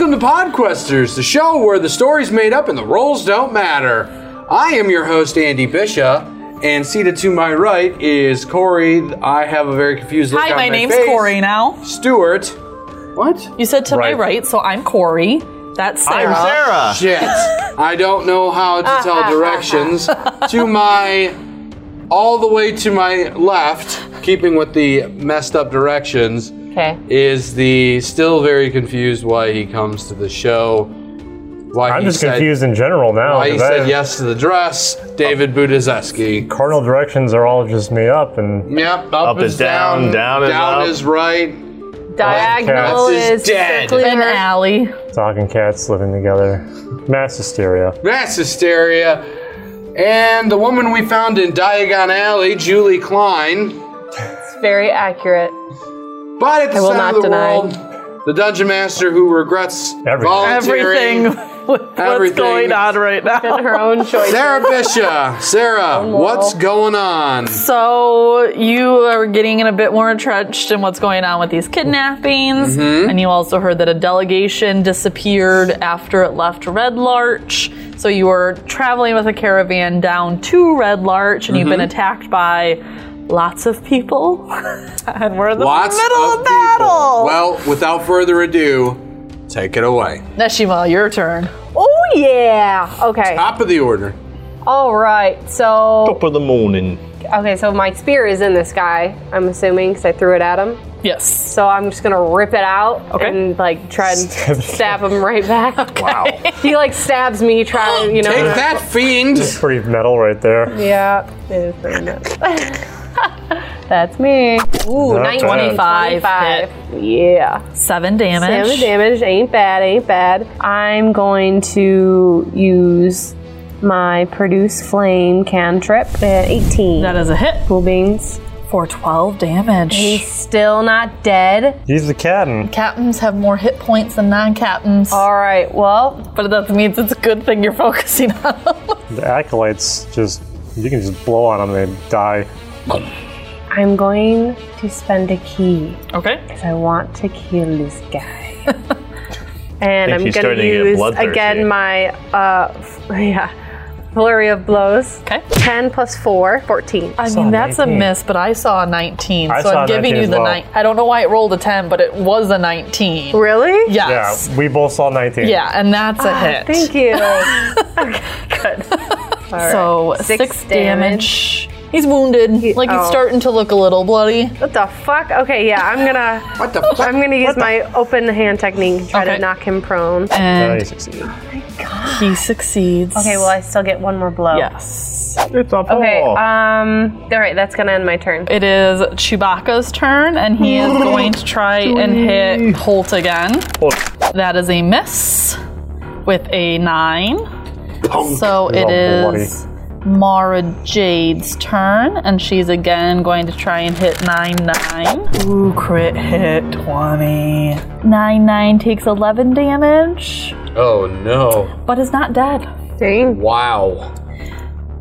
Welcome to Podquesters, the show where the story's made up and the roles don't matter. I am your host, Andy Bishop, and seated to my right is Corey. I have a very confused look on my face. Hi, my name's Corey now. Stuart. What? You said to my right, so I'm Corey. That's Sarah. I'm Sarah. Shit. I don't know how to tell directions. All the way to my left, keeping with the messed up directions, is the still very confused why he comes to the show. I'm just confused in general now. Why he said yes to the dress, David Budizeski. Cardinal directions are all just made up and up is down, down is up. Down is right. Diagonal is dead. An alley. Talking cats living together. Mass hysteria. Mass hysteria. And the woman we found in Diagon Alley, Julie Klein. It's very accurate. But at the side of the world, the Dungeon Master who regrets volunteering. What's going on right now? And her own choice. Sarah Bishop. Sarah, what's going on? So you are getting in a bit more entrenched in what's going on with these kidnappings. Mm-hmm. And you also heard that a delegation disappeared after it left Red Larch. So you were traveling with a caravan down to Red Larch, and mm-hmm. you've been attacked by lots of people. And we're in the middle of battle. Well, without further ado, take it away. Neshima, your turn. Oh, yeah. Okay. Top of the order. All right. So. Top of the morning. Okay, so my spear is in this guy, I'm assuming, because I threw it at him. Yes. So I'm just going to rip it out and, like, try and stab him right back. Okay. Wow. He, like, stabs me, trying, you know. Take that, fiend. It's pretty metal right there. Yeah. It is pretty metal. That's me. Ooh, 925. Yeah. 7 damage. 7 damage. Ain't bad, ain't bad. I'm going to use my Produce Flame cantrip at 18. That is a hit. Cool beans. For 12 damage. He's still not dead. He's the captain. Captains have more hit points than non-captains. All right, well. But that means it's a good thing you're focusing on them. The acolytes just, you can just blow on them and they die. I'm going to spend a key. Okay. Because I want to kill this guy. And I'm going to use, again, my flurry of blows. Okay. 10 plus 4, 14. I mean, that's 19. A miss, but I saw a 19. I so I'm giving you the 9. I don't know why it rolled a 10, but it was a 19. Really? Yes. Yeah, we both saw 19. Yeah, and that's a hit. Thank you. Okay, good. All so right. 6 damage. He's wounded. He's starting to look a little bloody. What the fuck? Okay, yeah, I'm gonna. What the fuck? I'm gonna use my open hand technique to try to knock him prone. And he succeeds. Oh my god. He succeeds. Okay, well, I still get one more blow. Yes. It's a blow. Okay. All right, that's gonna end my turn. It is Chewbacca's turn, and he is going to try and hit Holt again. Holt. That is a miss with a 9. Punk. So it is. Bloody. Mara Jade's turn, and she's again going to try and hit 9-9. Ooh, crit hit 20. 9-9 takes 11 damage. Oh no. But is not dead. Dang. Wow.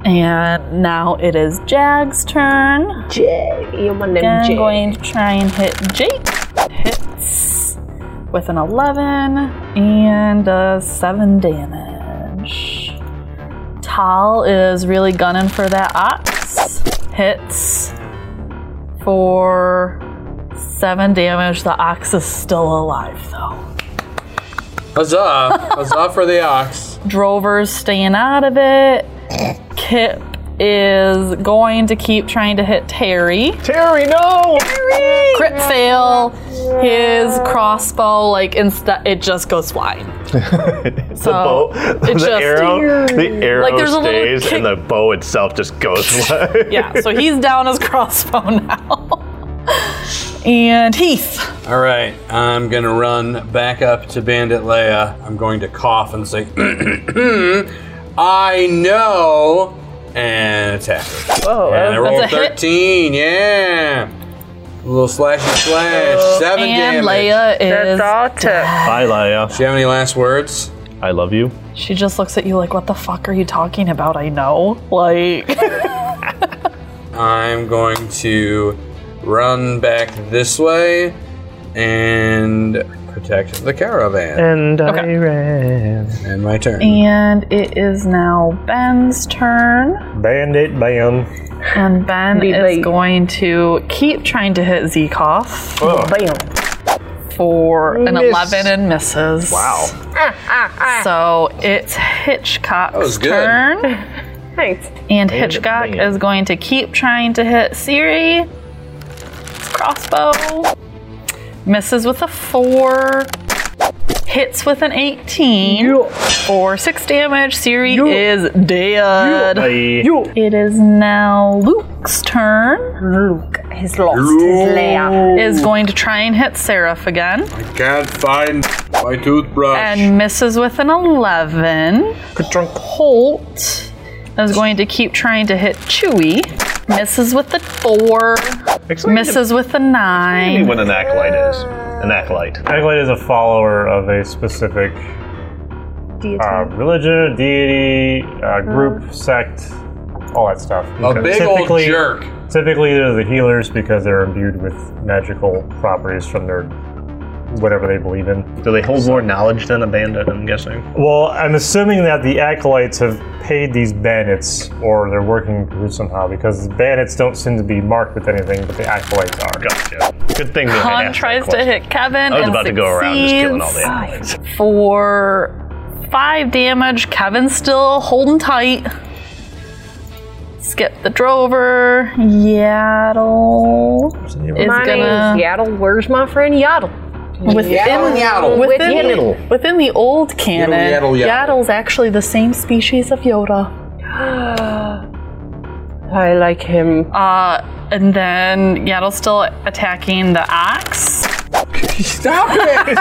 And now it is Jag's turn. Jag, you're my name, Jag. Going to try and hit Jake. Hits with an 11 and 7 damage. Tal is really gunning for that ox. Hits for 7 damage. The ox is still alive, though. Huzzah. Huzzah for the ox. Drover's staying out of it. Kip is going to keep trying to hit Terry. Terry, no! Terry! Crit fail. His crossbow, it just goes flying. The bow, the arrow stays, and the bow itself just goes flying. Yeah, so he's down his crossbow now. And Heath. All right, I'm going to run back up to Bandit Leia. I'm going to cough and say, I know, and attack her. Whoa, and I rolled 13, hit. Yeah. A little slash, 7 and damage. And Leia is Bye, Leia. Do you have any last words? I love you. She just looks at you like, what the fuck are you talking about? I know. Like. I'm going to run back this way and detect the caravan. And I ran. And my turn. And it is now Ben's turn. Bandit Bam. And Ben is going to keep trying to hit Zekoff. Oh. Bam. For an 11 and misses. Wow. So it's Hitchcock's turn. Thanks. And Hitchcock is going to keep trying to hit Ciri. Crossbow. Misses with a 4. Hits with an 18 for 6 damage. Ciri is dead. It is now Luke's turn. Luke has lost his lair. Is going to try and hit Seraph again. I can't find my toothbrush. And misses with an 11. Holt is going to keep trying to hit Chewy. Misses with the 4. Explain misses with the 9. Explain what an acolyte is. An acolyte. Acolyte is a follower of a specific religion, deity, group, sect, all that stuff. A big old jerk. Typically, they're the healers because they're imbued with magical properties from their whatever they believe in. Do they hold more knowledge than a bandit, I'm guessing? Well, I'm assuming that the acolytes have paid these bandits, or they're working through somehow, because the bandits don't seem to be marked with anything, but the acolytes are. Gotcha. Good thing that I asked that question. Con tries to hit Kevin. I was about to go around just killing all the acolytes. For 5 damage, Kevin's still holding tight. Skip the drover. Yaddle is Yaddle. Where's my friend Yaddle? Within the old canon, yaddle. Yaddle's actually the same species of Yoda. I like him. And then Yaddle's still attacking the ox. Stop it!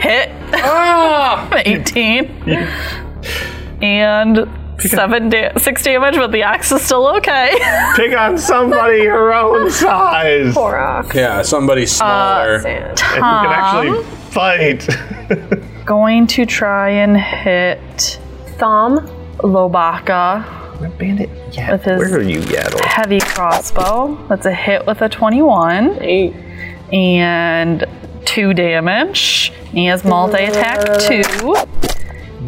Hit. 18. And 6 damage, but the axe is still okay. Pick on somebody your own size. Poor ox. Yeah, somebody smaller. Tom, and who can actually fight. Going to try and hit Thom Lobaka. Red Bandit. Yeah. With his where are you, Yaddle? Heavy crossbow. That's a hit with a 21. 8. And 2 damage. He has multi-attack 2.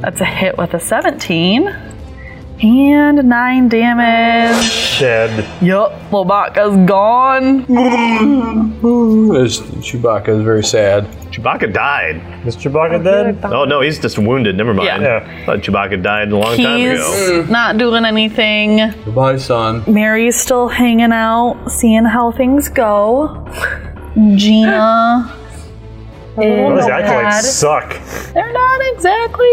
That's a hit with a 17. And 9 damage. Dead. Yup, Chewbacca's gone. Chewbacca is very sad. Chewbacca died. Is Chewbacca dead? Oh no, he's just wounded. Never mind. Yeah. I thought Chewbacca died a long time ago. He's not doing anything. Goodbye, son. Mary's still hanging out, seeing how things go. Gina. Those acolytes suck. They're not exactly,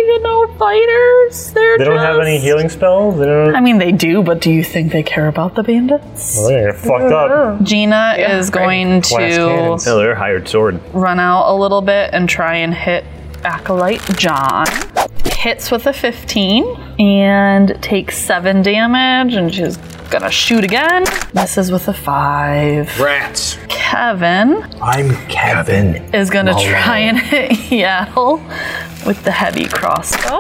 fighters. They don't have any healing spells. I mean, they do, but do you think they care about the bandits? Well, they're fucked up. Gina is going to they're hired sword. Run out a little bit and try and hit acolyte John. Hits with a 15 and takes 7 damage, and she's gonna shoot again. Misses with a 5. Rats. Kevin. I'm Kevin. Is gonna try and hit Yaddle with the heavy crossbow.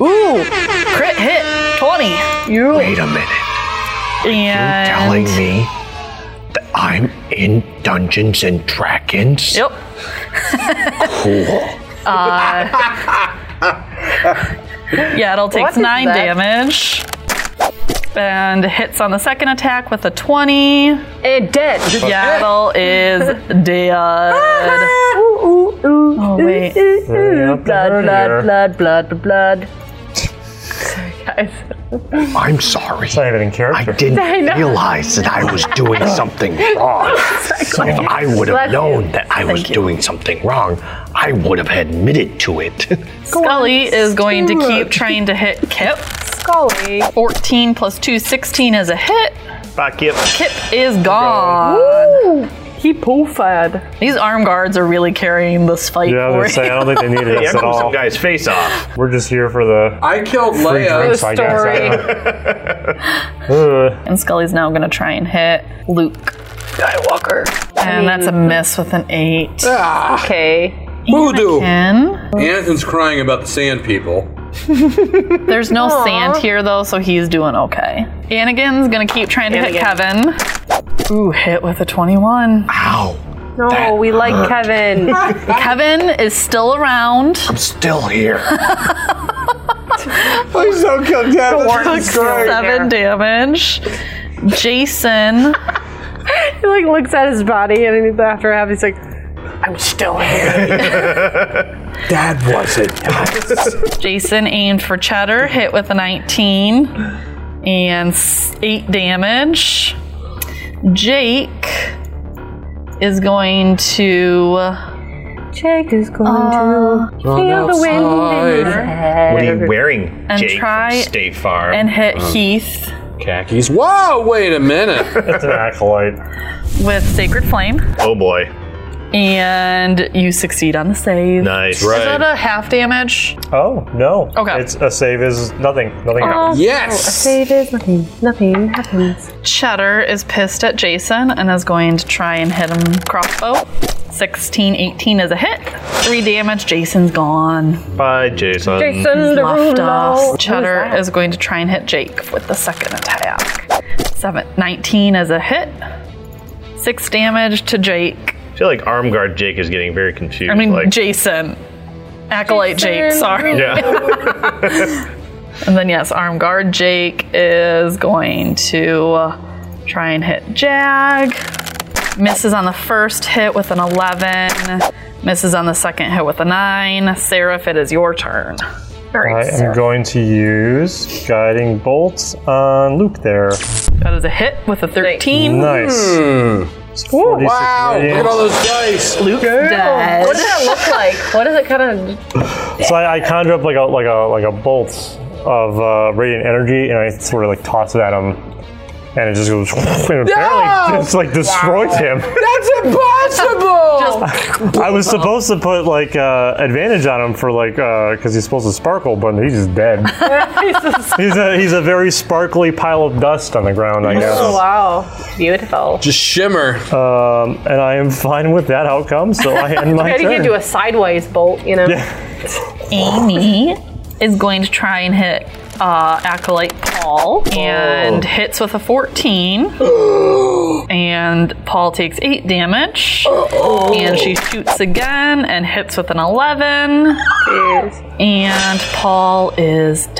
Ooh! Crit hit! 20! Wait a minute. Are you telling me that I'm in Dungeons and Dragons? Yep. Cool. Yaddle takes 9 damage. And hits on the second attack with a 20. It did. Yaddle is dead. Oh, wait. Blood. Sorry, guys. I'm sorry. It's not even in character. I didn't realize that I was doing something wrong. So if I would have known that I was doing something wrong, I would have admitted to it. Scully is going to keep trying to hit Kip. 14 plus 2, 16 is a hit. Bye, Kip. Kip is gone. Woo! He poofed. These arm guards are really carrying this fight for you. I don't think they need it at all. Some guy's face off. We're just here for the I killed Leia story. And Scully's now going to try and hit Luke Skywalker. And that's a miss with an 8. Okay. Voodoo. Anakin's crying about the sand people. There's no sand here, though, so he's doing okay. Anakin's gonna keep trying to hit Kevin. Ooh, hit with a 21. Ow. No, that we like hurt. Kevin. Kevin is still around. I'm still here. Please don't come down. 47 damage. Jason. He like looks at his body and after half he's like, I'm still here. That wasn't nice. Jason aimed for Cheddar, hit with a 19 and 8 damage. Jake is going to feel the wind in his head. What are you wearing, Jake? And try State Farm. And hit Heath. Khakis. Whoa, wait a minute. That's an acolyte. With Sacred Flame. Oh boy. And you succeed on the save. Nice. Right. Is that a half damage? Oh, no. Okay. It's a save is nothing. Nothing happens. Yes! No, a save is nothing. Nothing happens. Cheddar is pissed at Jason and is going to try and hit him crossbow. 16, 18 is a hit. 3 damage. Jason's gone. Bye, Jason. Jason's left us. Cheddar is going to try and hit Jake with the second attack. 19 is a hit. 6 damage to Jake. I feel like arm guard Jake is getting very confused. I mean, like, Jason. Acolyte Jason. Jake, sorry. Yeah. And then, yes, arm guard Jake is going to try and hit Jag. Misses on the first hit with an 11. Misses on the second hit with a 9. Seraph, it is your turn. I am going to use Guiding Bolt on Luke there. That is a hit with a 13. Nice. Ooh, wow, radiant. Look at all those dice. Luke dead. What does that look like? What does it kind of... So I conjure up like a bolt of radiant energy, and I sort of like toss it at him, and it just goes, and apparently just like destroys him. That's impossible! I was supposed to put like advantage on him for like, because he's supposed to sparkle, but he's just dead. he's a very sparkly pile of dust on the ground, I guess. Oh, wow. Beautiful. Just shimmer. And I am fine with that outcome, so I end my turn. I can do a sideways bolt, you know? Yeah. Amy is going to try and hit Acolyte Paul and hits with a 14. And Paul takes 8 damage. And she shoots again and hits with an 11. And Paul is dead.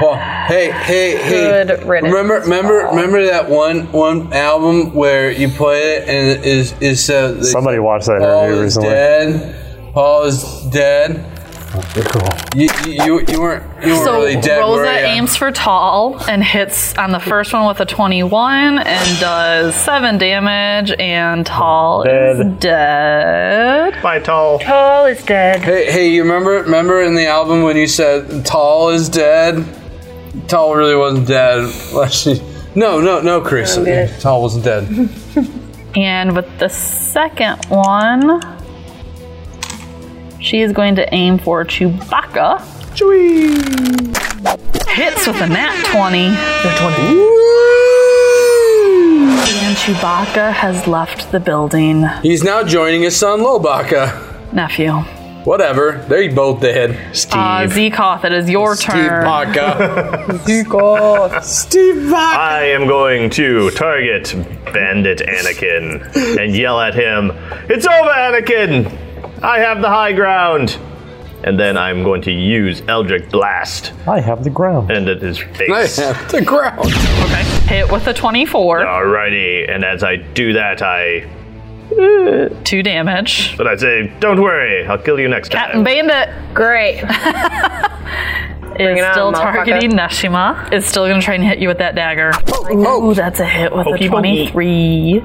Oh, hey. Good riddance. Remember that one album where you play it and it is so... Somebody watched that interview recently. Paul is dead. Cool. You weren't so really dead. Rosa aims for Tall and hits on the first one with a 21 and does 7 damage, and Tall is dead. Bye, Tall. Tall is dead. Hey, you remember in the album when you said Tall is dead? Tall really wasn't dead. No, Chris. Okay. Tall wasn't dead. And with the second one, she is going to aim for Chewbacca. Chewie! Hits with a nat 20. Woo! And Chewbacca has left the building. He's now joining his son, Lobaka. Nephew. Whatever. They're both dead. Steve. Zekoth, it is your turn. Steve Baka. I am going to target Bandit Anakin and yell at him, "It's over, Anakin! I have the high ground!" And then I'm going to use Eldritch Blast. I have the ground. And at his face. I have the ground. Okay. Hit with a 24. Alrighty. And as I do that, I... 2 damage. But I say, don't worry. I'll kill you next time. Captain Bandit. Great. Is still targeting Neshima. Is still going to try and hit you with that dagger. Oh, that's a hit with a 23.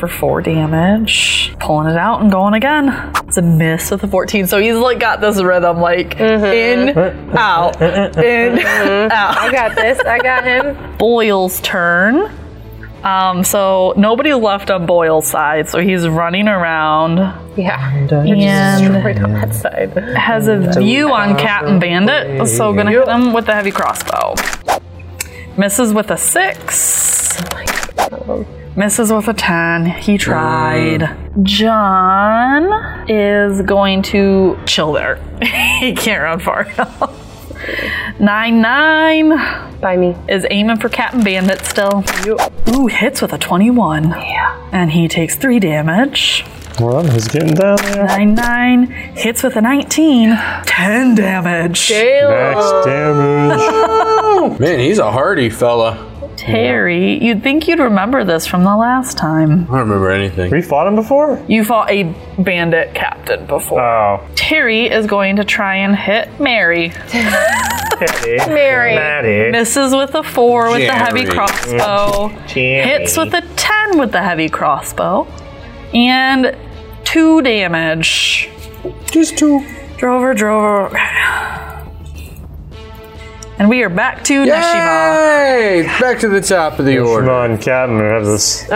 For 4 damage. Pulling it out and going again. It's a miss with a 14. So he's like got this rhythm like in, out, in, out. I got this. I got him. Boyle's turn. So nobody left on Boyle's side. So he's running around. Yeah. And destroyed on that side. Has a view on Captain Bandit. So gonna hit him with the heavy crossbow. Misses with a 6. Oh my God. Misses with a 10. He tried. John is going to chill there. He can't run far enough. 9 By me. Is aiming for Captain Bandit still. Ooh, hits with a 21. Yeah. And he takes 3 damage. Well, he's getting down there. 9 hits with a 19. 10 damage. Max damage. Man, he's a hardy fella. Terry, you'd think you'd remember this from the last time. I don't remember anything. We fought him before? You fought a bandit captain before. Oh. Terry is going to try and hit Mary. Mary. Maddie. Misses with a 4 with the heavy crossbow. Hits with a 10 with the heavy crossbow. And 2 damage. Just 2. Drover. And we are back to Neshima. Yay! Back to the top of the order. Neshima and Captain have this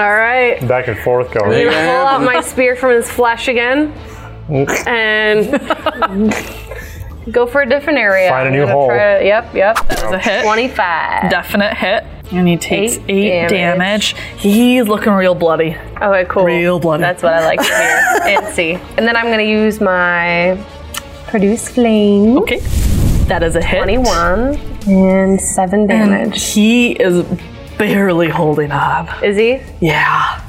back and forth going. I'm going to pull out my spear from his flesh again and go for a different area. Find a new hole. Yep. That was a hit. 25. Definite hit. And he takes 8 damage. He's looking real bloody. Okay, cool. Real bloody. That's what I like to hear. And then I'm going to use my Produce Flame. Okay. That is a hit. 21 and 7 damage. And he is barely holding on. Is he? Yeah.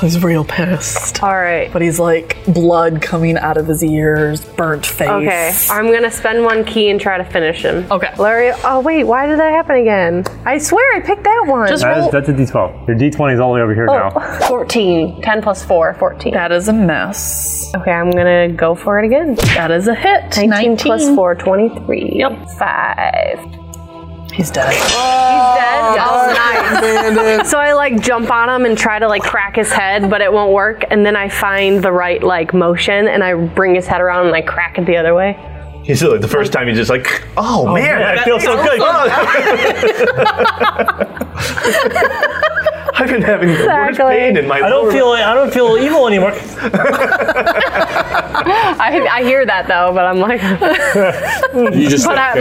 He's real pissed. All right. But he's like blood coming out of his ears, burnt face. Okay. I'm going to spend 1 key and try to finish him. Okay. Larry, oh wait, why did that happen again? I swear I picked that one. That's a D12. Your D20 is all the way over here now. 14. 10 plus 4, 14. That is a miss. Okay, I'm going to go for it again. That is a hit. 19 plus 4, 23. Yep. 5. He's dead. He's dead? Nice. So I jump on him and try to crack his head, but it won't work. And then I find the right motion and I bring his head around and I crack it the other way. He's the first time he's just oh man, I feel so good. I've been having the worst pain in my life. I don't feel evil anymore. I hear that though, but I'm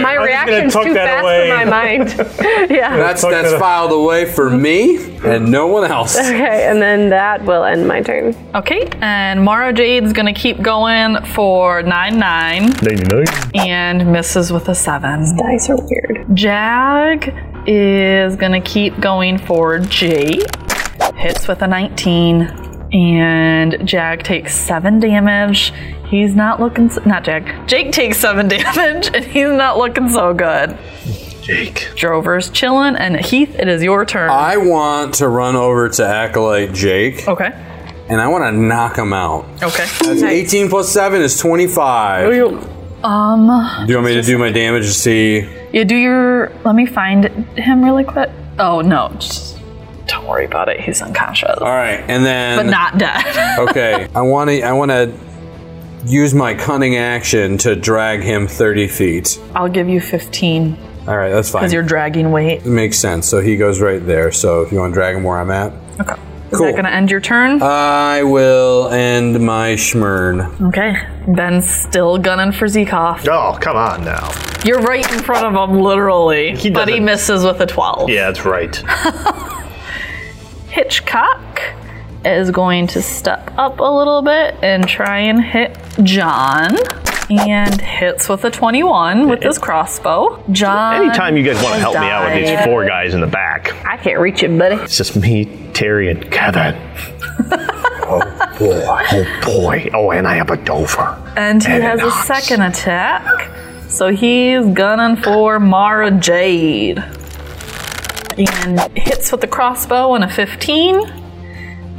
my reaction's too fast in my mind. Yeah, that's filed away for me and no one else. Okay, and then that will end my turn. Okay, and Mara Jade's gonna keep going for 99 and misses with a 7. These dice are weird. Jag is gonna keep going for J. Hits with a 19. And Jag takes 7 damage. He's not looking... Jake takes 7 damage, and he's not looking so good. Jake. Drover's chilling, and Heath, it is your turn. I want to run over to Acolyte Jake. Okay. And I want to knock him out. Okay. That's 18 plus 7 is 25. Do you want me to do my damage to see... Yeah, do your... Let me find him really quick. Oh, no. Don't worry about it. He's unconscious. All right, and then... But not dead. Okay. I want to use my cunning action to drag him 30 feet. I'll give you 15. All right, that's fine. Because you're dragging weight. It makes sense. So he goes right there. So if you want to drag him where I'm at. Okay. Cool. Is that going to end your turn? I will end my schmurn. Okay. Ben's still gunning for Zekoff. Oh, come on now. You're right in front of him, literally. But he misses with a 12. Yeah, that's right. Hitchcock is going to step up a little bit and try and hit John. And hits with a 21 with his crossbow. John. Anytime you guys want to help me out with these 4 guys in the back. I can't reach it, buddy. It's just me, Terry, and Kevin. Oh boy. Oh, and I have a Dover. And he has a second attack. So he's gunning for Mara Jade. And hits with the crossbow and a 15.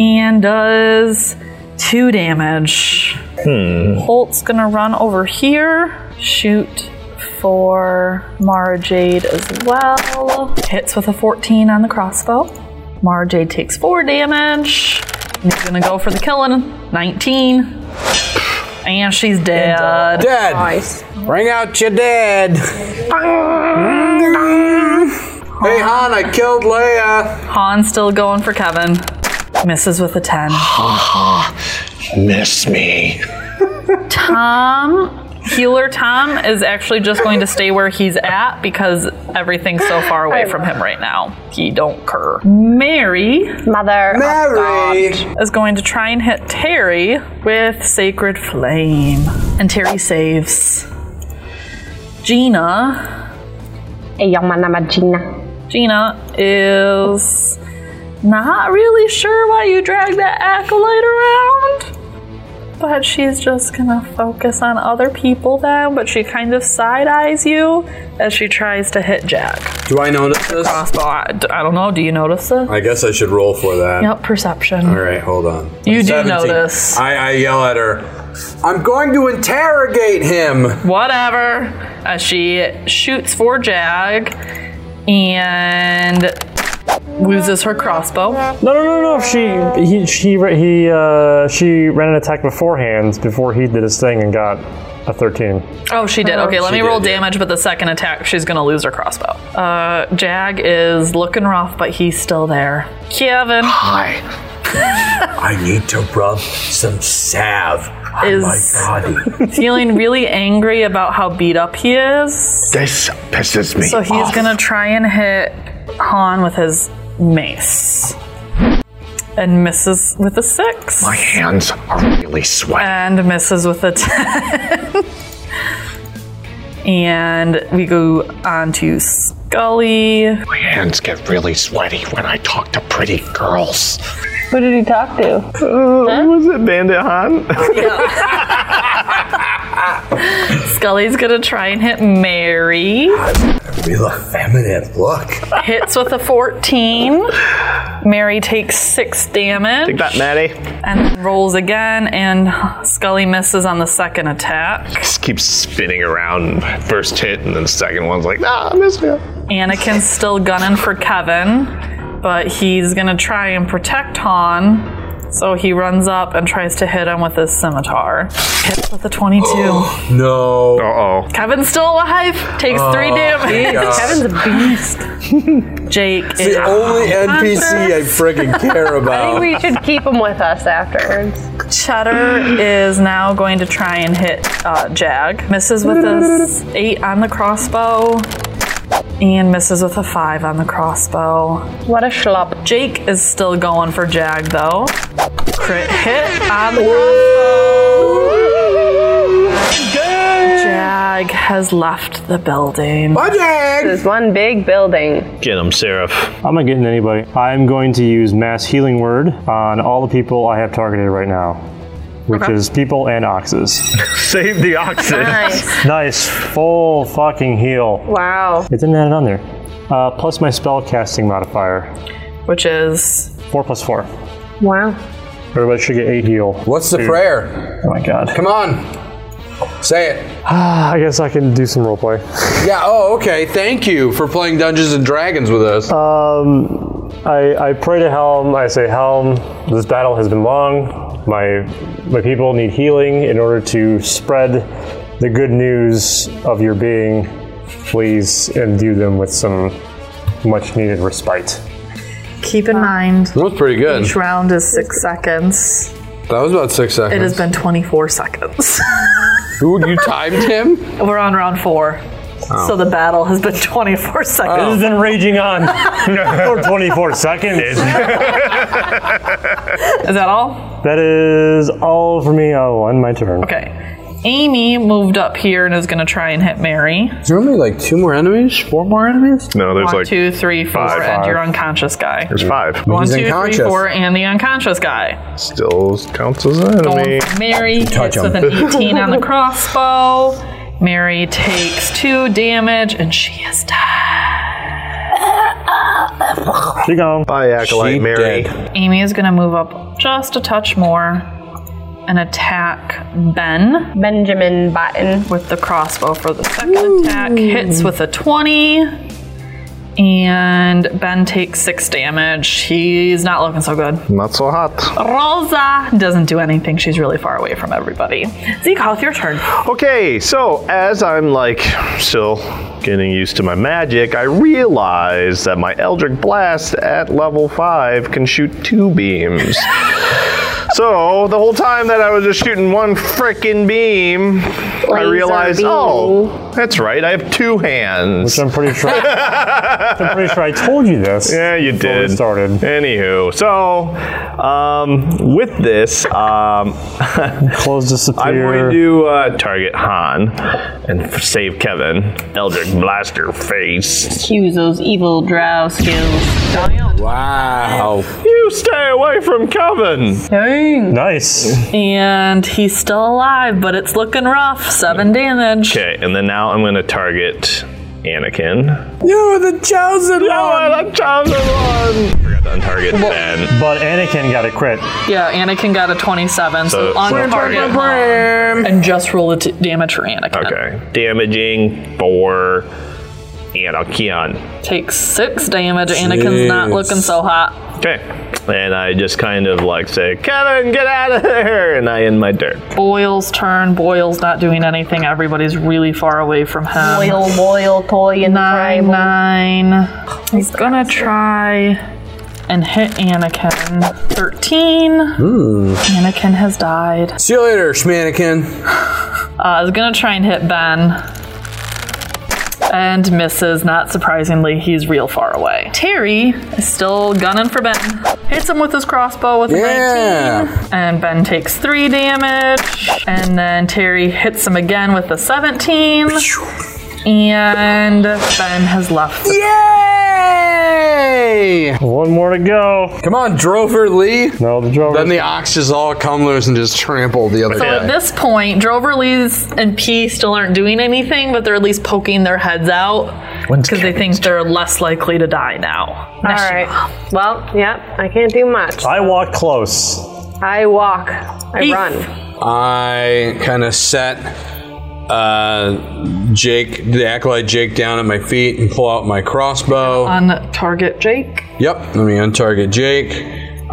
And does 2 damage. Holt's gonna run over here. Shoot for Mara Jade as well. Hits with a 14 on the crossbow. Mara Jade takes 4 damage. And he's gonna go for the killing. 19. And she's dead. Nice. Bring out your dead. Hey Han, I killed Leia. Han's still going for Kevin. Misses with a 10. Miss me. Healer Tom is actually just going to stay where he's at because everything's so far away from him right now. He don't care. Mary is going to try and hit Terry with Sacred Flame. And Terry saves. Gina. Hey, my name is Gina. Gina is... Not really sure why you dragged that acolyte around, But she's just gonna focus on other people then, but she kind of side-eyes you as she tries to hit Jack. Do I notice this? Crossbow. I don't know. Do you notice this? I guess I should roll for that. Yep, perception. All right, hold on. You do notice. I yell at her, I'm going to interrogate him. Whatever. As she shoots for Jag and loses her crossbow. No. She ran an attack beforehand before he did his thing and got a 13. Oh, she did. Okay, let me roll damage, but the second attack, she's going to lose her crossbow. Jag is looking rough, but he's still there. Kevin. Hi. I need to rub some salve on my body. Feeling really angry about how beat up he is. This pisses me off. So he's going to try and hit Han with his mace and misses with a 6. My hands are really sweaty. And misses with a 10. And we go on to Scully. My hands get really sweaty when I talk to pretty girls. Who did he talk to? Who was it, Bandit Han? Yeah. Scully's gonna try and hit Mary. Real effeminate look. Hits with a 14. Mary takes 6 damage. Take that, Maddie. And rolls again, and Scully misses on the second attack. Just keeps spinning around. First hit, and then the second one's like, I missed you. Anakin's still gunning for Kevin, but he's gonna try and protect Han. So he runs up and tries to hit him with his scimitar. Hits with a 22. Oh, no. Uh-oh. Kevin's still alive. Takes 3 damage. Kevin's a beast. Jake is the only NPC I friggin' care about. I think we should keep him with us afterwards. Cheddar is now going to try and hit Jag. Misses with his 8 on the crossbow. And misses with a 5 on the crossbow. What a schlub. Jake is still going for Jag, though. Crit hit on the crossbow. Jag has left the building. My Jag! This is one big building. Get him, Seraph. I'm not getting anybody. I'm going to use Mass Healing Word on all the people I have targeted right now. Which is people and oxes. Save the oxes. Nice. Full fucking heal. Wow. It didn't add it on there. Plus my spell casting modifier. Which is? 4 + 4. Wow. Everybody should get 8 heal. What's the prayer? Oh my god. Come on. Say it. I guess I can do some roleplay. Yeah, oh, okay. Thank you for playing Dungeons and Dragons with us. I pray to Helm. I say, Helm, this battle has been long. My people need healing in order to spread the good news of your being. Please imbue them with some much-needed respite. Keep in mind... That was pretty good. Each round is 6 seconds. That was about 6 seconds. It has been 24 seconds. Ooh, you timed him? We're on round 4. Oh. So the battle has been 24 seconds. It has been raging on for 24 seconds. Is that all? That is all for me. I'll end my turn. Okay. Amy moved up here and is going to try and hit Mary. Is there only like 2 more enemies? 4 more enemies? No, there's 1, 2, 3, 4, and your unconscious guy. There's 5. 1, 2, 3, 4, and the unconscious guy. Still counts as an enemy. Mary hits with an 18 on the crossbow. Mary takes 2 damage, and she is dead. She gone. Bye, Acolyte Mary. Dead. Amy is going to move up just a touch more and attack Ben. Benjamin Button. With the crossbow for the second attack. Hits with a 20, and Ben takes 6 damage. He's not looking so good. Not so hot. Rosa doesn't do anything. She's really far away from everybody. Zeke, it's your turn. Okay, so as I'm like still getting used to my magic, I realize that my Eldritch Blast at level 5 can shoot 2 beams. So the whole time that I was just shooting one frickin' beam, I realized, That's right. I have two hands. Which I'm pretty sure. I'm pretty sure I told you this. Yeah, you did. We started. Anywho, so with this, clothes disappear. I'm going to target Han and save Kevin. Eldritch Blaster face. Use those evil drow skills. Wow. You stay away from Kevin. Dang. Nice. And he's still alive, but it's looking rough. 7 damage. Okay, and then now I'm going to target Anakin. You're the chosen one! You're the chosen one! Forgot to untarget Ben. But Anakin got a crit. Yeah, Anakin got a 27, so on target. And just roll the damage for Anakin. Okay. Damaging for Anakin. Takes 6 damage. Jeez. Anakin's not looking so hot. Okay. And I just kind of like say, Kevin, get out of there! And I end my turn. Boyle's turn. Boyle's not doing anything. Everybody's really far away from him. Boyle, toy, and tribal. 9. He's gonna try and hit Anakin. 13. Ooh. Anakin has died. See you later, Schmanakin. He's gonna try and hit Ben. And misses, not surprisingly, he's real far away. Terry is still gunning for Ben. Hits him with his crossbow with a 19. And Ben takes 3 damage. And then Terry hits him again with a 17. And Ben has left. Yay! One more to go. Come on, Drover Lee. No, the Drover. Then the oxes all come loose and just trample the other guy. So at this point, Drover Lee's and P still aren't doing anything, but they're at least poking their heads out because they think they're less likely to die now. All right. Well, yep. I can't do much. I walk close. I walk. I run. I kind of set the acolyte Jake down at my feet and pull out my crossbow. Untarget Jake? Yep, let me untarget Jake.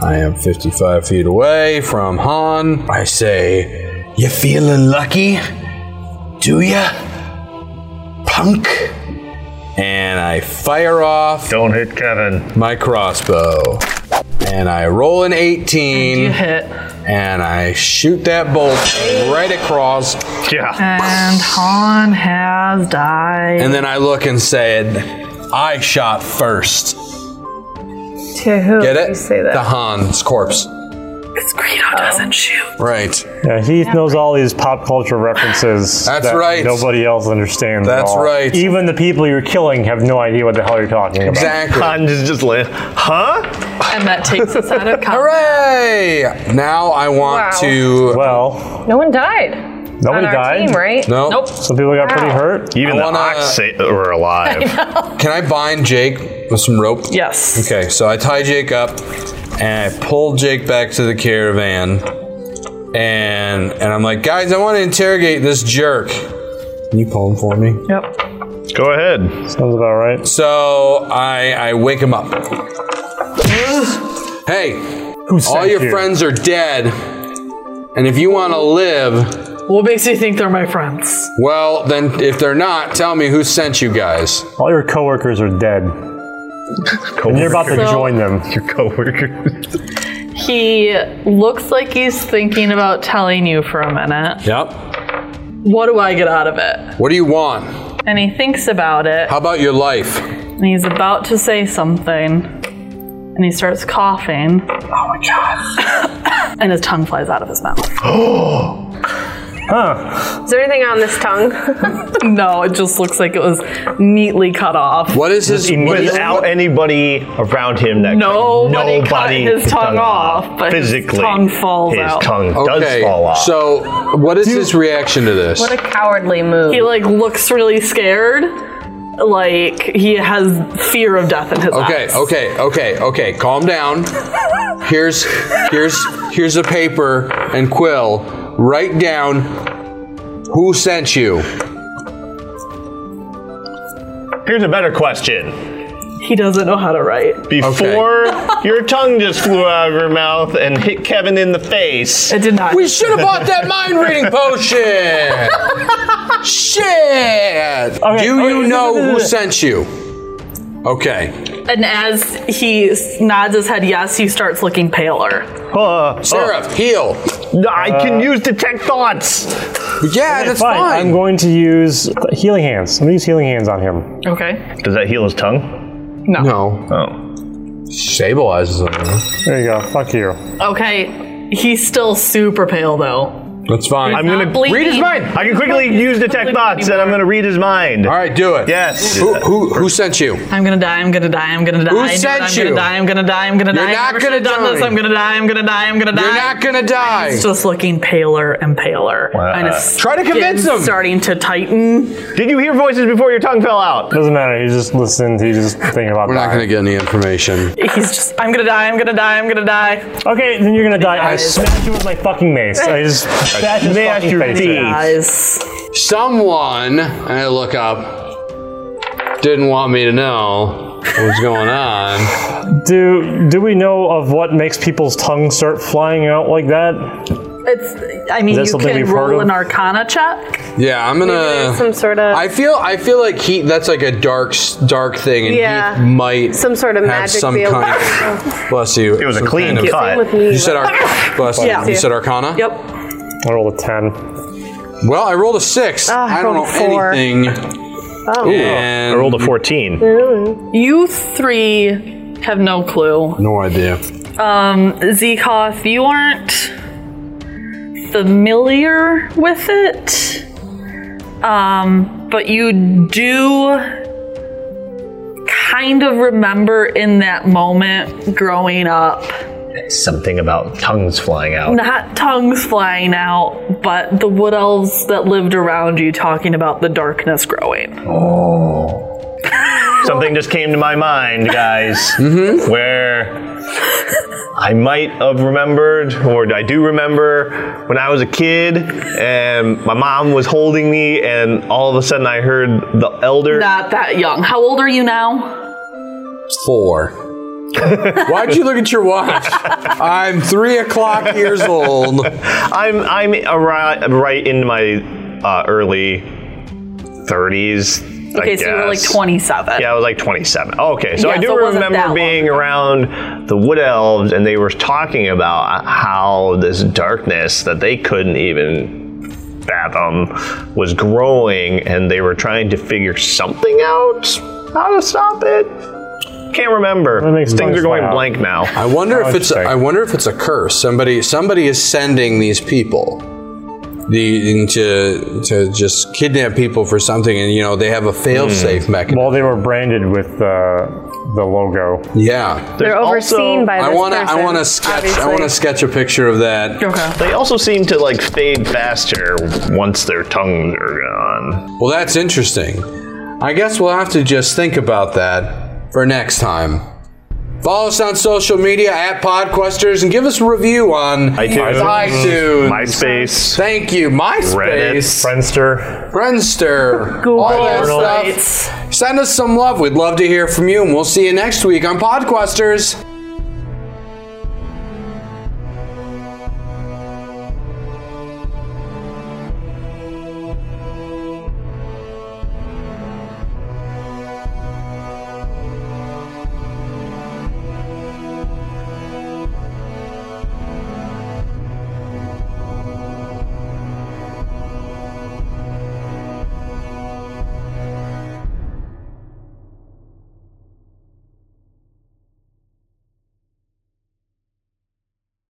I am 55 feet away from Han. I say, you feeling lucky? Do ya? Punk? And I fire off. Don't hit Kevin. My crossbow. And I roll an 18. And you hit. And I shoot that bolt right across. Yeah. And Han has died. And then I look and said, I shot first. To who? Get it? You say that? To Han's corpse. Because Greedo doesn't shoot. Right. Yeah, he knows all these pop culture references. That's that right. Nobody else understands. That's right. Even the people you're killing have no idea what the hell you're talking about. Exactly. Han just like, huh? And that takes us out of combat. Hooray! Now I want to... Well... No one died. Nobody died. Team, right? Nope. Some people got pretty hurt. Even the ox were alive. I Can I bind Jake with some rope? Yes. Okay, so I tie Jake up, and I pull Jake back to the caravan, and I'm like, guys, I want to interrogate this jerk. Can you pull him for me? Yep. Go ahead. Sounds about right. So I wake him up. Hey, all your friends are dead, and if you want to live... What makes you think they're my friends? Well, then if they're not, tell me who sent you guys. All your coworkers are dead. And you're about to join them. Your coworkers. He looks like he's thinking about telling you for a minute. Yep. What do I get out of it? What do you want? And he thinks about it. How about your life? And he's about to say something. And he starts coughing. Oh my god. And his tongue flies out of his mouth. Huh. Is there anything on this tongue? No, it just looks like it was neatly cut off. What is his... Without anybody around him that... Nobody cut his tongue off, but physically, his tongue falls out. His tongue does fall off. So what is his reaction to this? What a cowardly move. He looks really scared. He has fear of death in his eyes. Okay. Calm down. Here's a paper and quill. Write down who sent you. Here's a better question. He doesn't know how to write. Before your tongue just flew out of your mouth and hit Kevin in the face. It did not. We should have bought that mind reading potion. Shit. Okay, Do you know who sent you? Okay. And as he nods his head yes, he starts looking paler. Seraph, heal. I can use Detect Thoughts. Yeah, okay, that's fine. I'm going to use Healing Hands. I'm going to use Healing Hands on him. Okay. Does that heal his tongue? No. No. Oh. Stabilizes him. There you go. Fuck you. Okay. He's still super pale, though. That's fine. I'm going to read his mind. I can quickly use Detect Thoughts, and I'm going to read his mind. All right, do it. Yes. Who sent you? I'm going to die. I'm going to die. I'm going to die. Who sent you? I'm going to die. I'm going to die. I'm going to die. You're not going to die. I'm going to die. I'm going to die. I'm going to die. You're not going to die. He's just looking paler and paler. Try to convince him. Starting to tighten. Did you hear voices before your tongue fell out? Doesn't matter. He just listened. He just thinking about that. We're not going to get any information. He's just, I'm going to die. I'm going to die. I'm going to die. Okay, then you're going to die. I smacked you with my fucking mace. I just... Someone, and I look up, didn't want me to know what was going on. Do we know of what makes people's tongues start flying out like that? You can roll an Arcana check. Yeah, I'm gonna some sort of. I feel like he. That's like a dark thing, and he might some sort of have magic some field. Kind of, bless you. It was a clean cut. You said Arcana. Yep. I rolled a 10. Well, I rolled a 6. I don't know anything. Oh. And I rolled a 14. You three have no clue. No idea. Zekoth, you aren't familiar with it, but you do kind of remember in that moment growing up. Something about tongues flying out. Not tongues flying out, but the wood elves that lived around you talking about the darkness growing. Oh. Something just came to my mind, guys, where I might have remembered, or I do remember, when I was a kid and my mom was holding me and all of a sudden I heard the elder. Not that young. How old are you now? 4. Why'd you look at your watch? I'm 3 o'clock years old. I'm right into my early 30s. Okay, so you were like 27. Yeah, I was like 27. Okay, so I do remember being around the wood elves, and they were talking about how this darkness that they couldn't even fathom was growing, and they were trying to figure something out, how to stop it. Can't remember. Things are going blank now. I wonder if it's a curse. Somebody is sending these people to just kidnap people for something, and they have a fail-safe mechanism. Well, they were branded with the logo. Yeah, they're overseen by this person. I want to sketch a picture of that. Okay. They also seem to fade faster once their tongues are gone. Well, that's interesting. I guess we'll have to just think about that. For next time. Follow us on social media at Podquesters and give us a review on iTunes. MySpace. Thank you. MySpace. Reddit. Friendster. Google. All that stuff. Send us some love. We'd love to hear from you, and we'll see you next week on Podquesters.